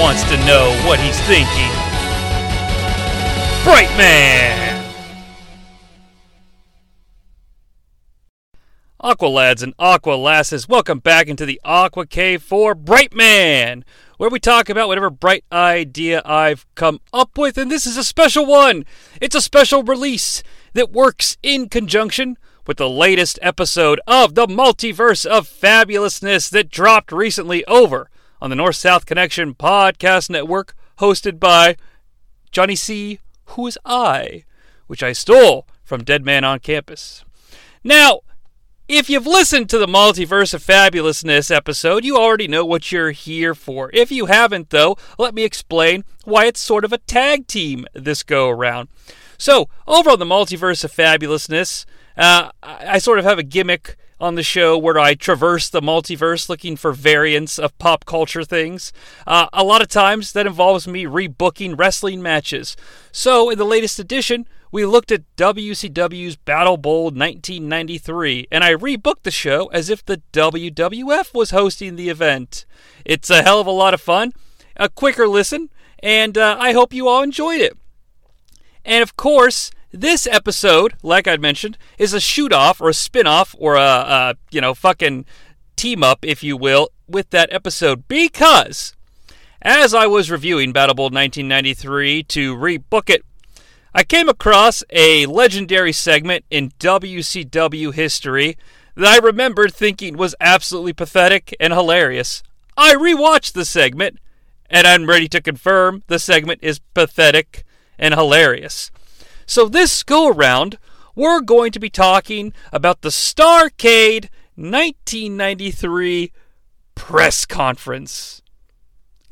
wants to know what he's thinking. Brightman! Aqua lads and Aqua lasses, welcome back into the Aqua Cave for Brightman, where we talk about whatever bright idea I've come up with, and this is a special one. It's a special release that works in conjunction with the latest episode of the Multiverse of Fabulousness that dropped recently over on the North-South Connection Podcast Network, hosted by Johnny C, who is I, which I stole from Dead Man on Campus. Now, if you've listened to the Multiverse of Fabulousness episode, you already know what you're here for. If you haven't, though, let me explain why it's sort of a tag team this go-around. So, over on the Multiverse of Fabulousness, I sort of have a gimmick on the show where I traverse the multiverse looking for variants of pop culture things. A lot of times that involves me rebooking wrestling matches. So in the latest edition, we looked at WCW's Battle Bowl 1993, and I rebooked the show as if the WWF was hosting the event. It's a hell of a lot of fun, a quicker listen, and I hope you all enjoyed it. And of course, this episode, like I'd mentioned, is a shoot-off or a spin-off or a fucking team-up, if you will, with that episode. Because as I was reviewing Battle Bowl 1993 to rebook it, I came across a legendary segment in WCW history that I remembered thinking was absolutely pathetic and hilarious. I rewatched the segment, and I'm ready to confirm the segment is pathetic and hilarious. So this go-around, we're going to be talking about the Starrcade 1993 press conference.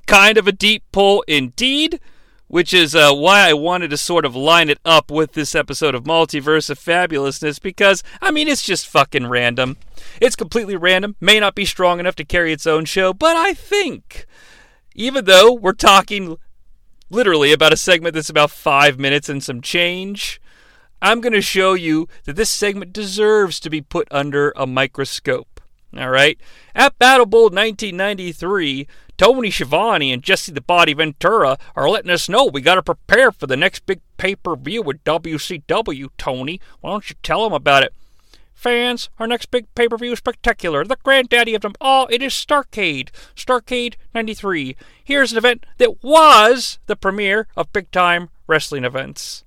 Kind of a deep pull indeed, which is why I wanted to sort of line it up with this episode of Multiverse of Fabulousness, because, it's just fucking random. It's completely random, may not be strong enough to carry its own show, but I think, even though we're talking literally about a segment that's about 5 minutes and some change, I'm going to show you that this segment deserves to be put under a microscope. All right? At Battle Bowl 1993, Tony Schiavone and Jesse the Body Ventura are letting us know we got to prepare for the next big pay-per-view with WCW, Tony. Why don't you tell them about it? Fans, our next big pay-per-view is spectacular. The granddaddy of them all, it is Starrcade. Starrcade 93. Here's an event that was the premiere of big-time wrestling events.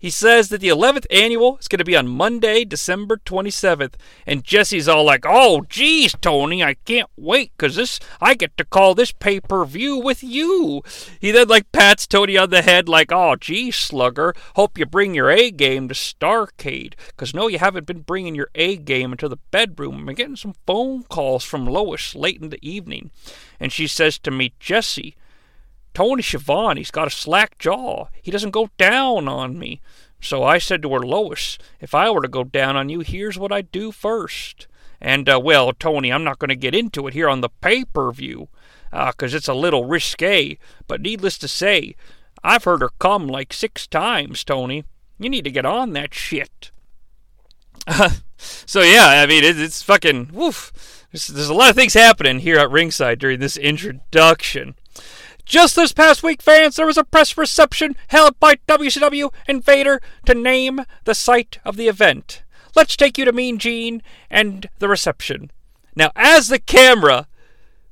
He says that the 11th annual is going to be on Monday, December 27th. And Jesse's all like, oh, geez, Tony, I can't wait, because I get to call this pay-per-view with you. He then, pats Tony on the head like, oh, geez, slugger, hope you bring your A-game to Starrcade, because no, you haven't been bringing your A-game into the bedroom. I'm getting some phone calls from Lois late in the evening. And she says to me, Jesse, Tony Schiavone's got a slack jaw. He doesn't go down on me. So I said to her, Lois, if I were to go down on you, here's what I'd do first. And, Tony, I'm not going to get into it here on the pay-per-view, because it's a little risque. But needless to say, I've heard her come 6 times, Tony. You need to get on that shit. It's fucking, woof. There's a lot of things happening here at ringside during this introduction. Just this past week, fans, there was a press reception held by WCW and Vader to name the site of the event. Let's take you to Mean Gene and the reception. Now, as the camera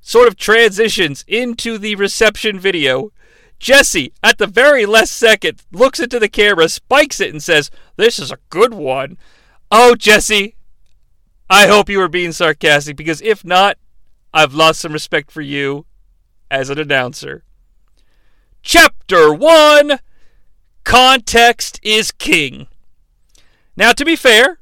sort of transitions into the reception video, Jesse, at the very last second, looks into the camera, spikes it, and says, this is a good one. Oh, Jesse, I hope you were being sarcastic, because if not, I've lost some respect for you as an announcer. Chapter 1, Context is King. Now, to be fair,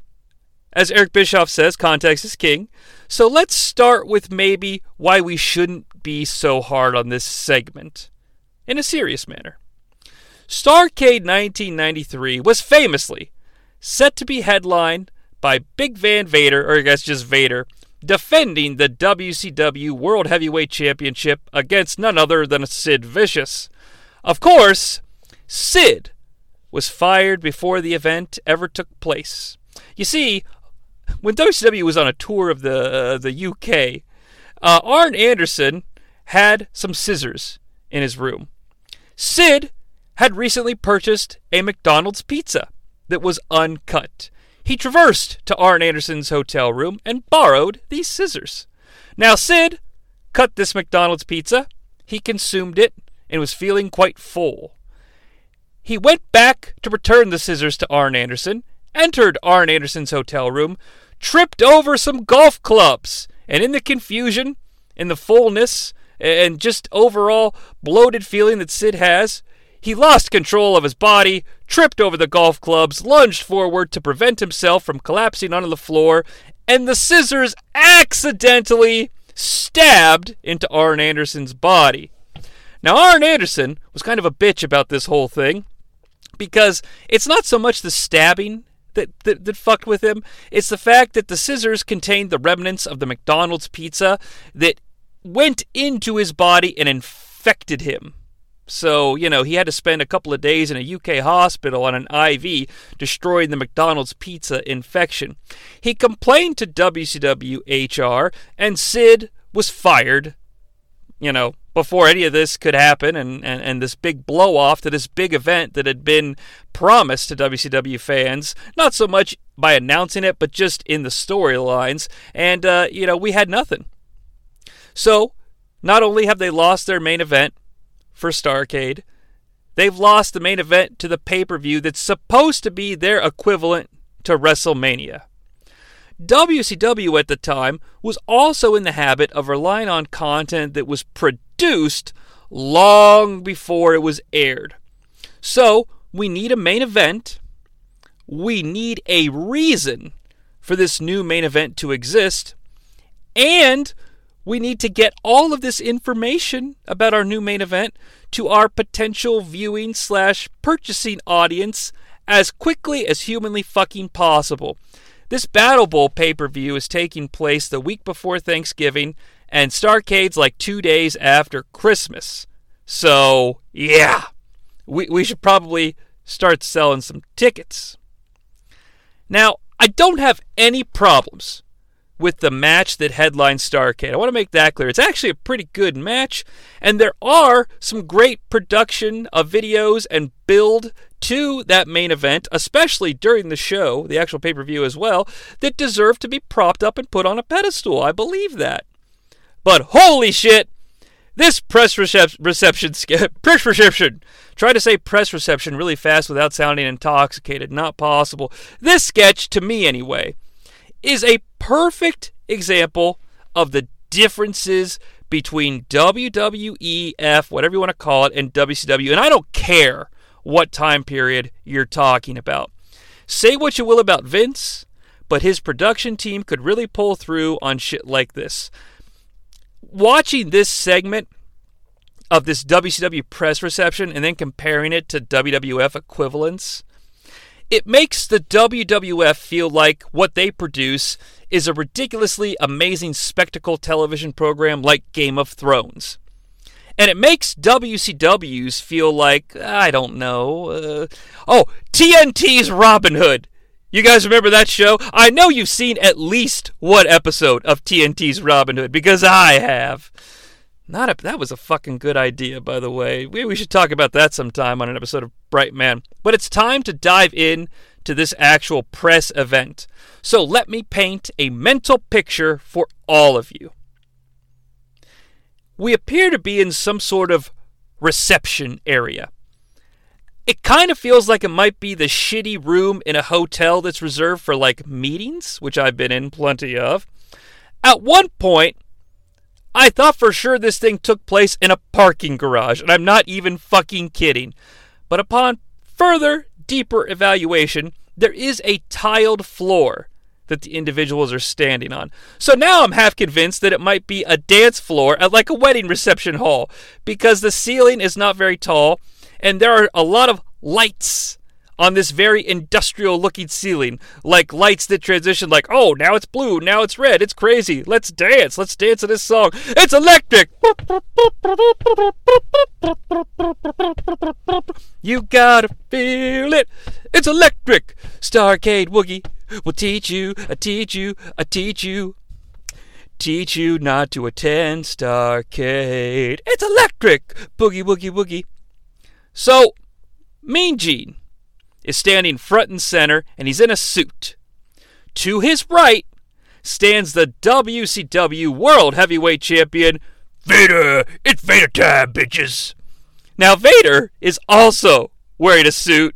as Eric Bischoff says, context is king. So let's start with maybe why we shouldn't be so hard on this segment in a serious manner. Starrcade 1993 was famously set to be headlined by Big Van Vader, or I guess just Vader, defending the WCW World Heavyweight Championship against none other than Sid Vicious. Of course, Sid was fired before the event ever took place. You see, when WCW was on a tour of the UK, Arn Anderson had some scissors in his room. Sid had recently purchased a McDonald's pizza that was uncut. He traversed to Arn Anderson's hotel room and borrowed these scissors. Now Sid cut this McDonald's pizza. He consumed it and was feeling quite full. He went back to return the scissors to Arn Anderson, entered Arn Anderson's hotel room, tripped over some golf clubs, and in the confusion, in the fullness, and just overall bloated feeling that Sid has, he lost control of his body, tripped over the golf clubs, lunged forward to prevent himself from collapsing onto the floor, and the scissors accidentally stabbed into Arn Anderson's body. Now, Arn Anderson was kind of a bitch about this whole thing, because it's not so much the stabbing that fucked with him, it's the fact that the scissors contained the remnants of the McDonald's pizza that went into his body and infected him. So, you know, he had to spend a couple of days in a UK hospital on an IV, destroying the McDonald's pizza infection. He complained to WCW HR, and Sid was fired, you know, before any of this could happen, and this big blow-off to this big event that had been promised to WCW fans, not so much by announcing it, but just in the storylines, and, you know, we had nothing. So, not only have they lost their main event for Starrcade, they've lost the main event to the pay-per-view that's supposed to be their equivalent to WrestleMania. WCW at the time was also in the habit of relying on content that was produced long before it was aired. So, we need a main event. We need a reason for this new main event to exist. And we need to get all of this information about our new main event to our potential viewing / purchasing audience as quickly as humanly fucking possible. This Battle Bowl pay-per-view is taking place the week before Thanksgiving, and Starrcade's like 2 days after Christmas. So, yeah, we should probably start selling some tickets. Now, I don't have any problems with the match that headlines Starrcade. I want to make that clear. It's actually a pretty good match, and there are some great production of videos and build to that main event, especially during the show, the actual pay-per-view as well, that deserve to be propped up and put on a pedestal. I believe that. But holy shit, this press reception. Try to say press reception really fast without sounding intoxicated. Not possible. This sketch, to me anyway, is a perfect example of the differences between WWEF, whatever you want to call it, and WCW. And I don't care what time period you're talking about. Say what you will about Vince, but his production team could really pull through on shit like this. Watching this segment of this WCW press reception and then comparing it to WWF equivalents, it makes the WWF feel like what they produce is a ridiculously amazing spectacle television program like Game of Thrones. And it makes WCWs feel like, I don't know, TNT's Robin Hood. You guys remember that show? I know you've seen at least one episode of TNT's Robin Hood, because I have. That was a fucking good idea, by the way. We should talk about that sometime on an episode of Brightman. But it's time to dive in to this actual press event. So let me paint a mental picture for all of you. We appear to be in some sort of reception area. It kind of feels like it might be the shitty room in a hotel that's reserved for, like, meetings, which I've been in plenty of. At one point, I thought for sure this thing took place in a parking garage, and I'm not even fucking kidding. But upon further, deeper evaluation, there is a tiled floor that the individuals are standing on. So now I'm half convinced that it might be a dance floor at like a wedding reception hall, because the ceiling is not very tall, and there are a lot of lights on this very industrial-looking ceiling, like lights that transition, like, oh, now it's blue, now it's red, it's crazy, let's dance to this song, it's electric! You gotta feel it, it's electric! Starrcade Woogie will teach you, I teach you, I teach you. teach you not to attend Starrcade. It's electric! Boogie, woogie, woogie. So, Mean Gene is standing front and center, and he's in a suit. To his right stands the WCW World Heavyweight Champion, Vader! It's Vader time, bitches! Now, Vader is also wearing a suit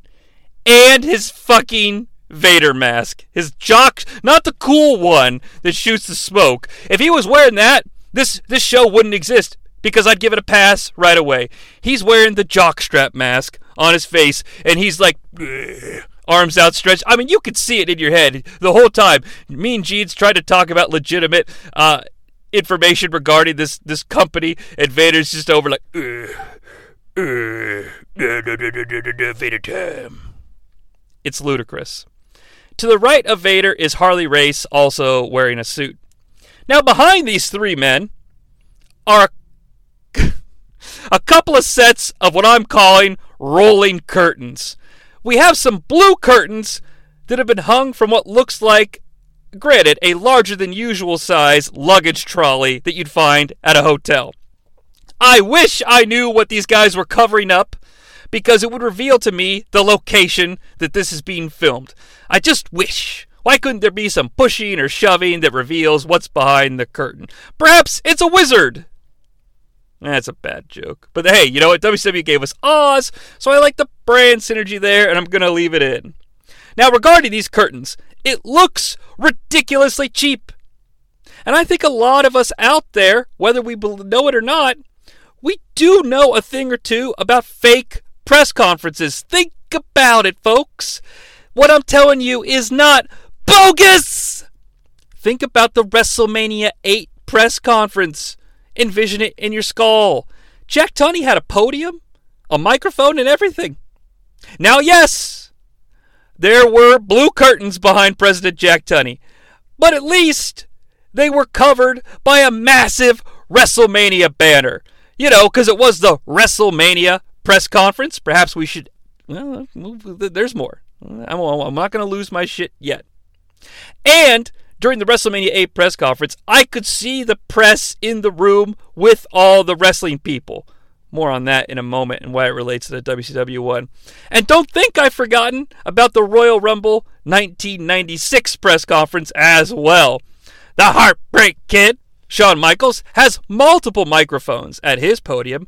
and his fucking Vader mask. His jock, not the cool one that shoots the smoke. If he was wearing that, this show wouldn't exist because I'd give it a pass right away. He's wearing the jockstrap mask on his face, and he's like, ugh, arms outstretched. I mean, you could see it in your head the whole time. Mean Gene's trying to talk about legitimate information regarding this company, and Vader's just over like, ugh. Vader time. It's ludicrous. To the right of Vader is Harley Race, also wearing a suit. Now behind these three men are a couple of sets of what I'm calling rolling curtains. We have some blue curtains that have been hung from what looks like, granted, a larger than usual size luggage trolley that you'd find at a hotel. I wish I knew what these guys were covering up, because it would reveal to me the location that this is being filmed. I just wish. Why couldn't there be some pushing or shoving that reveals what's behind the curtain? Perhaps it's a wizard. That's a bad joke. But hey, you know what? WCW gave us Oz, so I like the brand synergy there, and I'm going to leave it in. Now, regarding these curtains, it looks ridiculously cheap. And I think a lot of us out there, whether we know it or not, we do know a thing or two about fake press conferences. Think about it, folks. What I'm telling you is not bogus. Think about the WrestleMania 8 press conference. Envision it in your skull. Jack Tunney had a podium, a microphone, and everything. Now, yes, there were blue curtains behind President Jack Tunney, but at least they were covered by a massive WrestleMania banner. You know, because it was the WrestleMania press conference. Perhaps we should... Well, there's more. I'm not going to lose my shit yet. And during the WrestleMania 8 press conference, I could see the press in the room with all the wrestling people. More on that in a moment and why it relates to the WCW one. And don't think I've forgotten about the Royal Rumble 1996 press conference as well. The Heartbreak Kid, Shawn Michaels, has multiple microphones at his podium,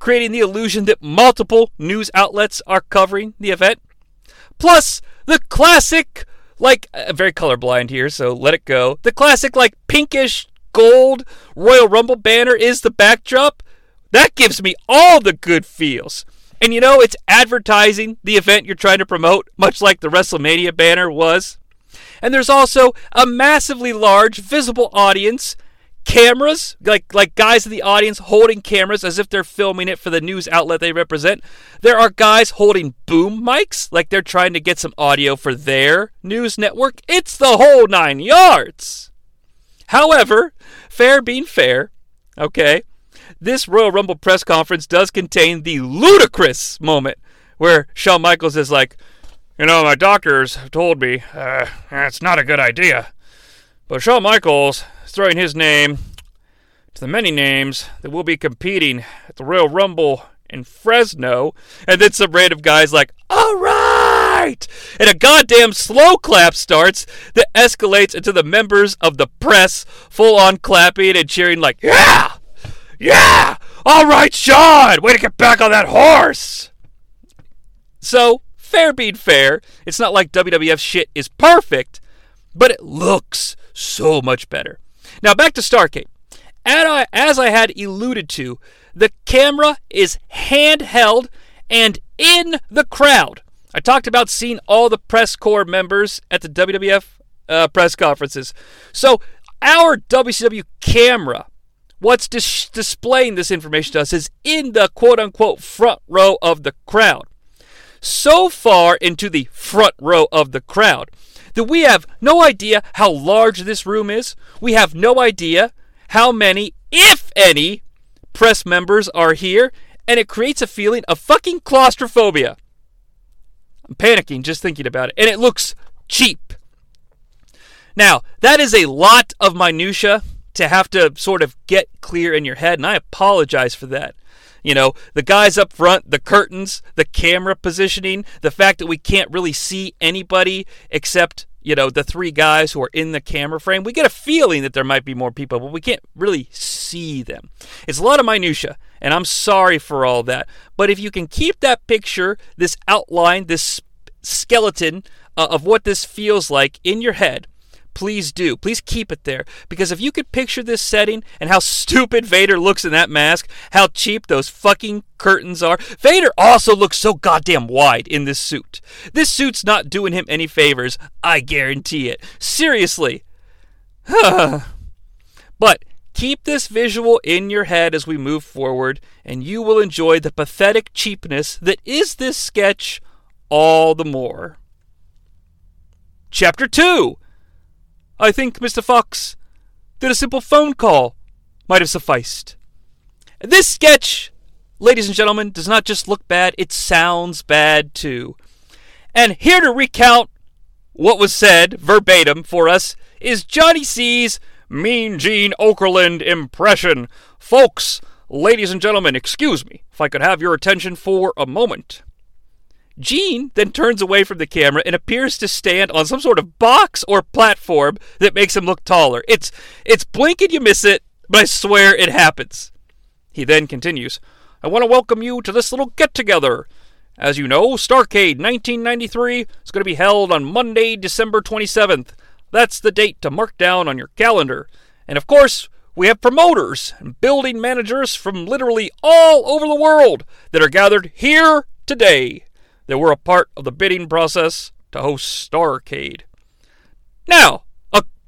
creating the illusion that multiple news outlets are covering the event. Plus, the classic, like, very colorblind here, so let it go. The classic, like, pinkish gold Royal Rumble banner is the backdrop. That gives me all the good feels. And you know, it's advertising the event you're trying to promote, much like the WrestleMania banner was. And there's also a massively large visible audience. Cameras, like guys in the audience holding cameras as if they're filming it for the news outlet they represent. There are guys holding boom mics, like they're trying to get some audio for their news network. It's the whole 9 yards. However, fair being fair, okay, this Royal Rumble press conference does contain the ludicrous moment where Shawn Michaels is like, you know, my doctors told me it's not a good idea, but Shawn Michaels throwing his name to the many names that will be competing at the Royal Rumble in Fresno. And then some random guy's like, all right! And a goddamn slow clap starts that escalates into the members of the press full-on clapping and cheering like, yeah! Yeah! All right, Shawn! Way to get back on that horse! So, fair being fair, it's not like WWF shit is perfect, but it looks so much better. Now, back to Starrcade. As I had alluded to, the camera is handheld and in the crowd. I talked about seeing all the press corps members at the WWF press conferences. So, our WCW camera, what's displaying this information to us, is in the quote-unquote front row of the crowd. So far into the front row of the crowd that we have no idea how large this room is. We have no idea how many, if any, press members are here, and it creates a feeling of fucking claustrophobia. I'm panicking just thinking about it, and it looks cheap. Now, that is a lot of minutia to have to sort of get clear in your head, and I apologize for that. You know, the guys up front, the curtains, the camera positioning, the fact that we can't really see anybody except, you know, the three guys who are in the camera frame. We get a feeling that there might be more people, but we can't really see them. It's a lot of minutia, and I'm sorry for all that. But if you can keep that picture, this outline, this skeleton of what this feels like in your head, please do. Please keep it there. Because if you could picture this setting and how stupid Vader looks in that mask, how cheap those fucking curtains are. Vader also looks so goddamn wide in this suit. This suit's not doing him any favors. I guarantee it. Seriously. But keep this visual in your head as we move forward, and you will enjoy the pathetic cheapness that is this sketch all the more. Chapter 2. I think Mr. Fox did a simple phone call might have sufficed. This sketch, ladies and gentlemen, does not just look bad, it sounds bad too. And here to recount what was said verbatim for us is Johnny C's Mean Gene Okerlund impression. Folks, ladies and gentlemen, excuse me if I could have your attention for a moment. Gene then turns away from the camera and appears to stand on some sort of box or platform that makes him look taller. It's blink and you miss it, but I swear it happens. He then continues, I want to welcome you to this little get-together. As you know, Starrcade 1993 is going to be held on Monday, December 27th. That's the date to mark down on your calendar. And of course, we have promoters and building managers from literally all over the world that are gathered here today. That were a part of the bidding process to host Starrcade. Now,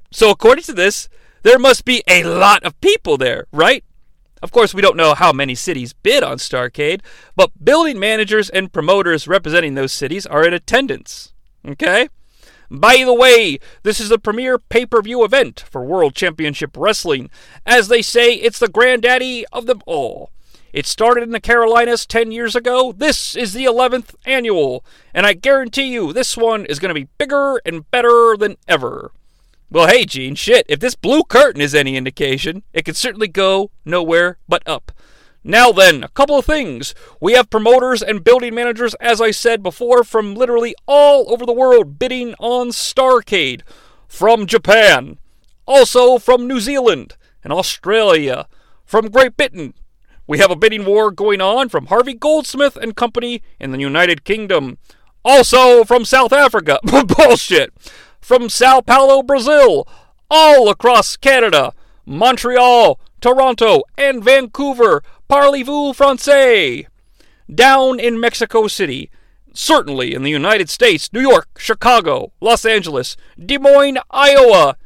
so according to this, there must be a lot of people there, right? Of course, we don't know how many cities bid on Starrcade, but building managers and promoters representing those cities are in attendance, okay? By the way, this is the premier pay-per-view event for World Championship Wrestling. As they say, it's the granddaddy of them all. It started in the Carolinas 10 years ago. This is the 11th annual, and I guarantee you this one is going to be bigger and better than ever. Well, hey, Gene, shit, if this blue curtain is any indication, it can certainly go nowhere but up. Now then, a couple of things. We have promoters and building managers, as I said before, from literally all over the world bidding on Starrcade. From Japan, also from New Zealand and Australia, from Great Britain. We have a bidding war going on from Harvey Goldsmith and Company in the United Kingdom. Also from South Africa. Bullshit. From Sao Paulo, Brazil. All across Canada. Montreal, Toronto, and Vancouver. Parlez-vous français? Down in Mexico City. Certainly in the United States. New York, Chicago, Los Angeles, Des Moines, Iowa.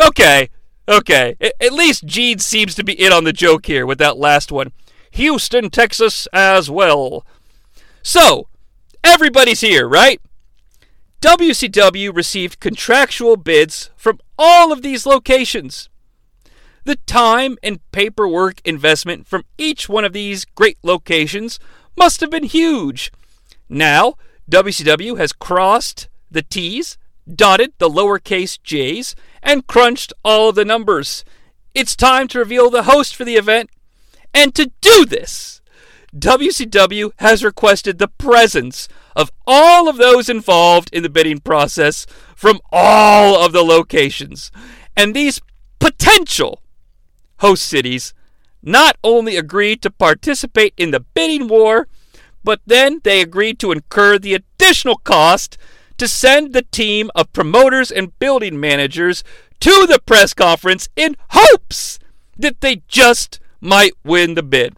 Okay, at least Gene seems to be in on the joke here with that last one. Houston, Texas as well. So, everybody's here, right? WCW received contractual bids from all of these locations. The time and paperwork investment from each one of these great locations must have been huge. Now, WCW has crossed the T's, dotted the lowercase j's, and crunched all of the numbers. It's time to reveal the host for the event. And to do this, WCW has requested the presence of all of those involved in the bidding process from all of the locations. And these potential host cities not only agreed to participate in the bidding war, but then they agreed to incur the additional cost to send the team of promoters and building managers to the press conference in hopes that they just might win the bid.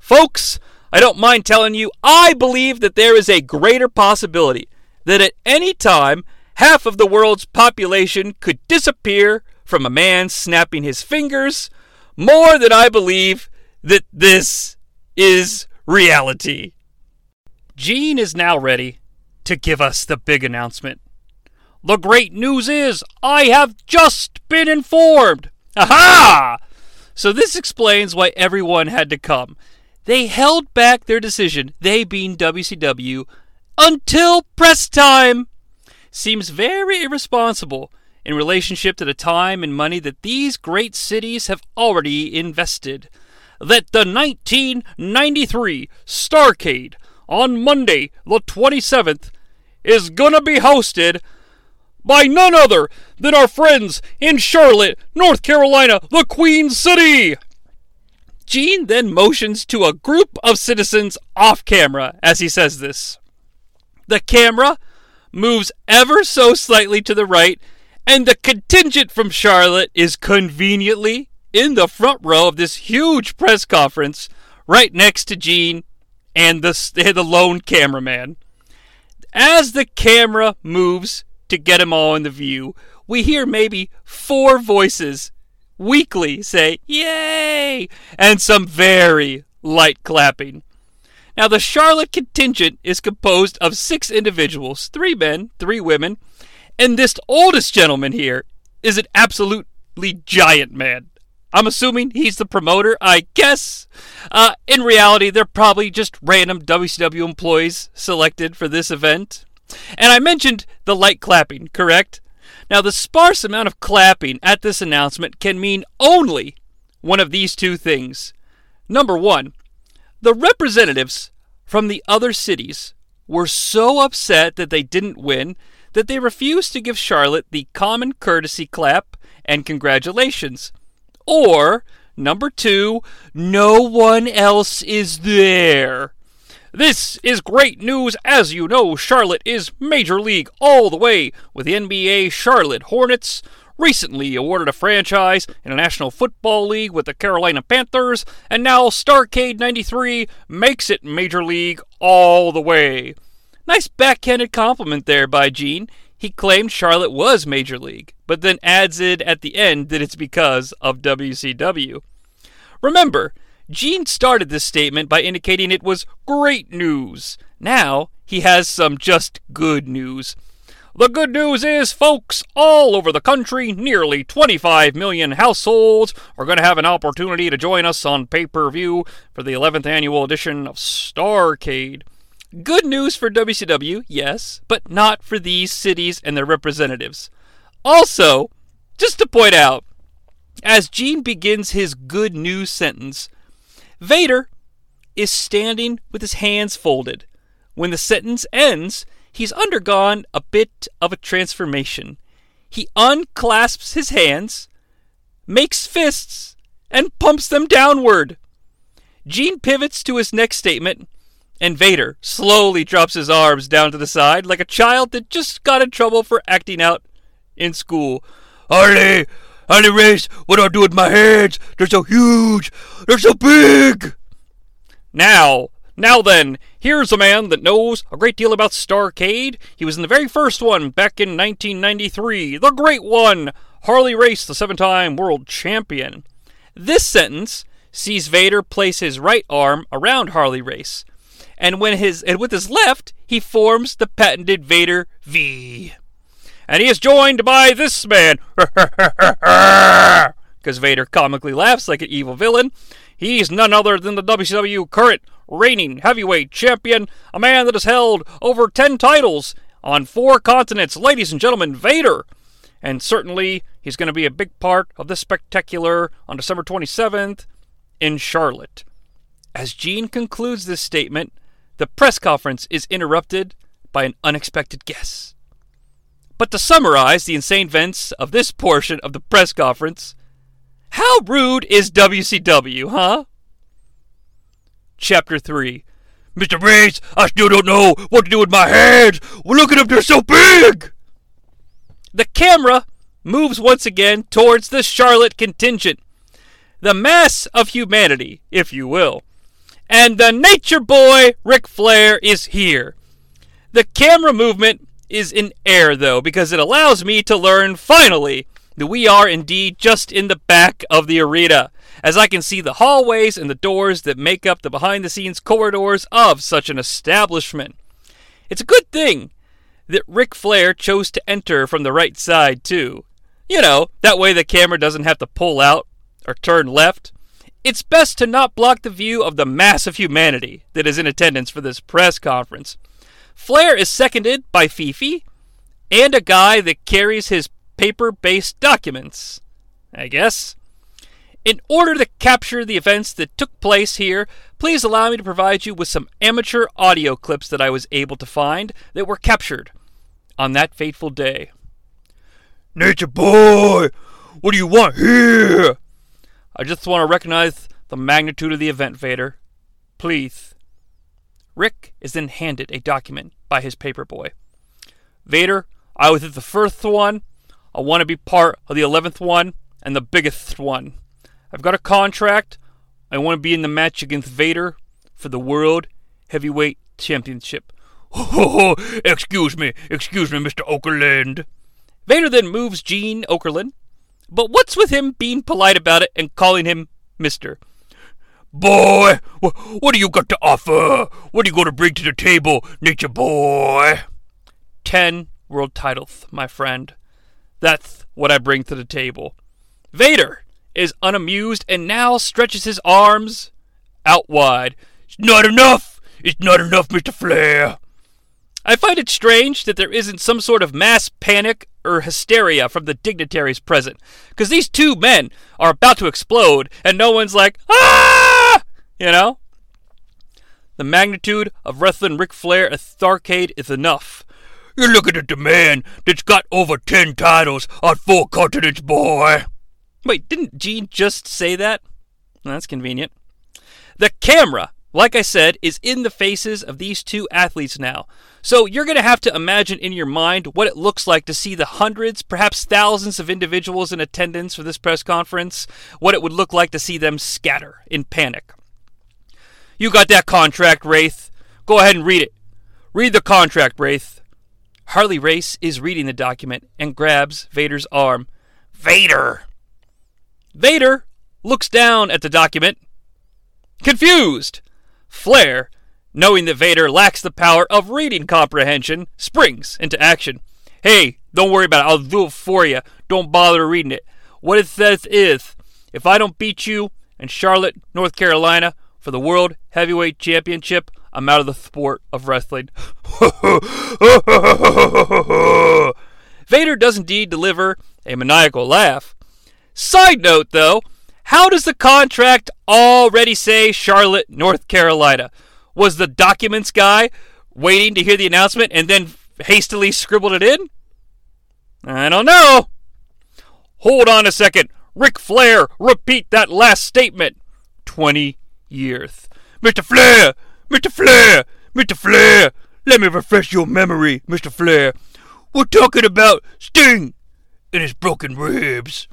Folks, I don't mind telling you, I believe that there is a greater possibility that at any time, half of the world's population could disappear from a man snapping his fingers, more than I believe that this is reality. Gene is now ready to give us the big announcement. The great news is, I have just been informed. Aha! So this explains why everyone had to come. They held back their decision, they being WCW, until press time. Seems very irresponsible in relationship to the time and money that these great cities have already invested. That the 1993 Starrcade on Monday the 27th is gonna be hosted by none other than our friends in Charlotte, North Carolina, the Queen City! Gene then motions to a group of citizens off camera as he says this. The camera moves ever so slightly to the right, and the contingent from Charlotte is conveniently in the front row of this huge press conference, right next to Gene and the lone cameraman. As the camera moves to get them all in the view, we hear maybe four voices weakly say, "Yay!" and some very light clapping. Now, the Charlotte contingent is composed of 6 individuals, 3 men, 3 women, and this oldest gentleman here is an absolutely giant man. I'm assuming he's the promoter, I guess. In reality, they're probably just random WCW employees selected for this event. And I mentioned the light clapping, correct? Now, the sparse amount of clapping at this announcement can mean only one of these two things. Number one, the representatives from the other cities were so upset that they didn't win that they refused to give Charlotte the common courtesy clap and congratulations. Or, number two, no one else is there. This is great news. As you know, Charlotte is Major League all the way, with the NBA Charlotte Hornets recently awarded a franchise in the National Football League with the Carolina Panthers, and now Starrcade 93 makes it Major League all the way. Nice backhanded compliment there by Gene. He claimed Charlotte was Major League, but then adds it at the end that it's because of WCW. Remember, Gene started this statement by indicating it was great news. Now, he has some just good news. The good news is, folks, all over the country, nearly 25 million households are going to have an opportunity to join us on pay-per-view for the 11th annual edition of Starrcade. Good news for WCW, yes, but not for these cities and their representatives. Also, just to point out, as Gene begins his good news sentence, Vader is standing with his hands folded. When the sentence ends, he's undergone a bit of a transformation. He unclasps his hands, makes fists, and pumps them downward. Gene pivots to his next statement, and Vader slowly drops his arms down to the side like a child that just got in trouble for acting out in school. Harley Race, what do I do with my hands? They're so huge. They're so big. Now then, here's a man that knows a great deal about Starrcade. He was in the very first one back in 1993. The great one, Harley Race, the 7-time world champion. This sentence sees Vader place his right arm around Harley Race, and with his left, he forms the patented Vader V. And he is joined by this man. Because Vader comically laughs like an evil villain. He's none other than the WCW current reigning heavyweight champion, a man that has held over 10 titles on 4 continents. Ladies and gentlemen, Vader. And certainly, he's going to be a big part of this spectacular on December 27th in Charlotte. As Gene concludes this statement, the press conference is interrupted by an unexpected guest. But to summarize the insane events of this portion of the press conference, how rude is WCW, huh? Chapter 3. Mr. Race, I still don't know what to do with my hands. Well, look at them, they're so big. The camera moves once again towards the Charlotte contingent, the mass of humanity, if you will. And the nature boy, Ric Flair, is here. The camera movement is in air, though, because it allows me to learn, finally, that we are indeed just in the back of the arena, as I can see the hallways and the doors that make up the behind-the-scenes corridors of such an establishment. It's a good thing that Ric Flair chose to enter from the right side, too. You know, that way the camera doesn't have to pull out or turn left. It's best to not block the view of the mass of humanity that is in attendance for this press conference. Flair is seconded by Fifi and a guy that carries his paper-based documents, I guess. In order to capture the events that took place here, please allow me to provide you with some amateur audio clips that I was able to find that were captured on that fateful day. Nature boy, what do you want here? I just want to recognize the magnitude of the event, Vader. Please. Rick is then handed a document by his paperboy. Vader, I was at the first one. I want to be part of the 11th one and the biggest one. I've got a contract. I want to be in the match against Vader for the World Heavyweight Championship. Ho, ho, excuse me, Mr. Okerlund. Vader then moves Gene Okerlund, but what's with him being polite about it and calling him Mr.? Boy, what do you got to offer? What are you going to bring to the table, nature boy? 10 world titles, my friend. That's what I bring to the table. Vader is unamused and now stretches his arms out wide. It's not enough, Mr. Flair. I find it strange that there isn't some sort of mass panic or hysteria from the dignitaries present, because these two men are about to explode, and no one's like, ah! You know? The magnitude of wrestling Ric Flair at Starrcade is enough. You're looking at the man that's got over 10 titles on 4 continents, boy. Wait, didn't Gene just say that? Well, that's convenient. The camera, like I said, is in the faces of these two athletes now. So you're going to have to imagine in your mind what it looks like to see the hundreds, perhaps thousands of individuals in attendance for this press conference, what it would look like to see them scatter in panic. You got that contract, Wraith. Go ahead and read it. Read the contract, Wraith. Harley Race is reading the document and grabs Vader's arm. Vader! Vader looks down at the document, confused. Flair, knowing that Vader lacks the power of reading comprehension, springs into action. Hey, don't worry about it. I'll do it for you. Don't bother reading it. What it says is, if I don't beat you in Charlotte, North Carolina, for the World Heavyweight Championship, I'm out of the sport of wrestling. Vader does indeed deliver a maniacal laugh. Side note, though, how does the contract already say Charlotte, North Carolina? Was the documents guy waiting to hear the announcement and then hastily scribbled it in? I don't know. Hold on a second. Ric Flair, repeat that last statement. 20 years. Mr. Flair, let me refresh your memory, Mr. Flair. We're talking about Sting and his broken ribs.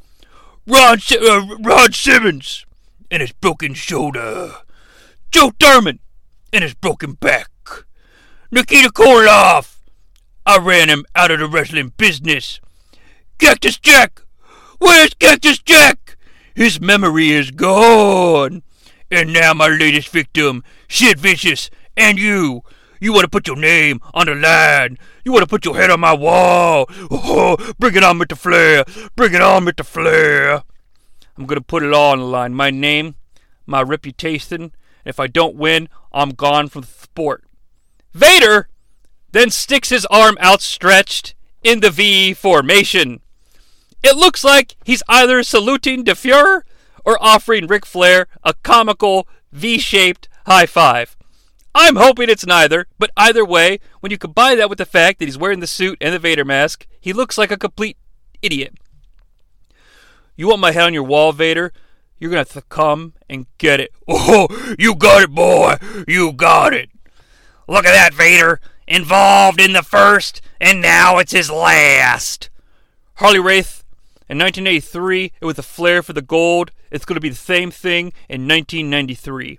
Ron Simmons and his broken shoulder. Joe Durman and his broken back. Nikita Koloff. I ran him out of the wrestling business. Cactus Jack. Where's Cactus Jack? His memory is gone. And now my latest victim, Sid Vicious, and you. You want to put your name on the line. You want to put your head on my wall. Oh, bring it on, Mr. Flair. Bring it on, Mr. Flair. I'm going to put it all on the line. My name, my reputation. And if I don't win, I'm gone from the sport. Vader then sticks his arm outstretched in the V formation. It looks like he's either saluting the Fuhrer or offering Ric Flair a comical V-shaped high five. I'm hoping it's neither, but either way, when you combine that with the fact that he's wearing the suit and the Vader mask, he looks like a complete idiot. You want my head on your wall, Vader? You're going to have to come and get it. Oh, you got it, boy. You got it. Look at that, Vader. Involved in the first, and now it's his last. Harley Race, in 1983, it was a Flair for the gold. It's going to be the same thing in 1993.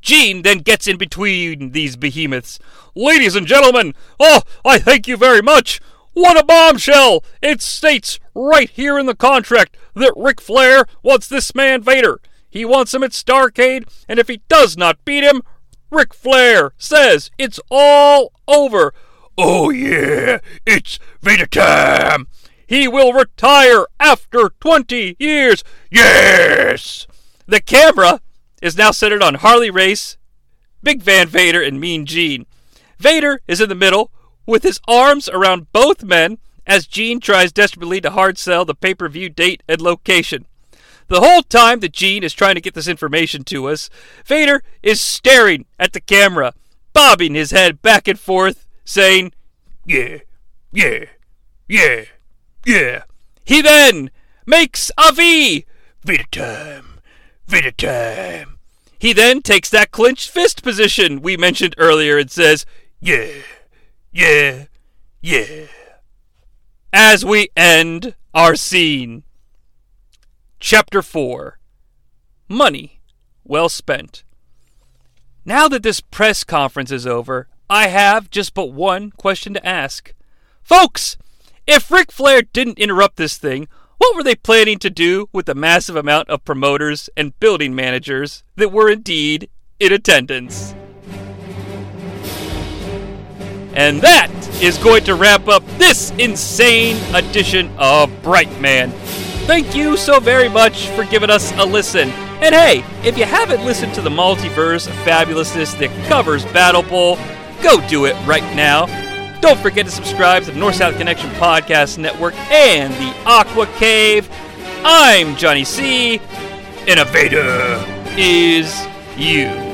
Gene then gets in between these behemoths. Ladies and gentlemen, oh, I thank you very much. What a bombshell! It states right here in the contract that Ric Flair wants this man Vader. He wants him at Starrcade, and if he does not beat him, Ric Flair says it's all over. Oh yeah, it's Vader time. He will retire after 20 years. Yes! The camera is now centered on Harley Race, Big Van Vader, and Mean Gene. Vader is in the middle with his arms around both men as Gene tries desperately to hard sell the pay-per-view date and location. The whole time that Gene is trying to get this information to us, Vader is staring at the camera, bobbing his head back and forth, saying, "Yeah, yeah, yeah, yeah." He then makes a V. Vader time, Vader time. He then takes that clenched fist position we mentioned earlier and says, "Yeah, yeah, yeah," as we end our scene. Chapter 4. Money Well Spent. Now that this press conference is over, I have just but one question to ask. Folks, if Ric Flair didn't interrupt this thing, what were they planning to do with the massive amount of promoters and building managers that were indeed in attendance? And that is going to wrap up this insane edition of Brightman. Thank you so very much for giving us a listen. And hey, if you haven't listened to the Multiverse of Fabulousness that covers Battle Bowl, go do it right now. Don't forget to subscribe to the North-South Connection Podcast Network and the Aqua Cave. I'm Johnny C. Innovator is you.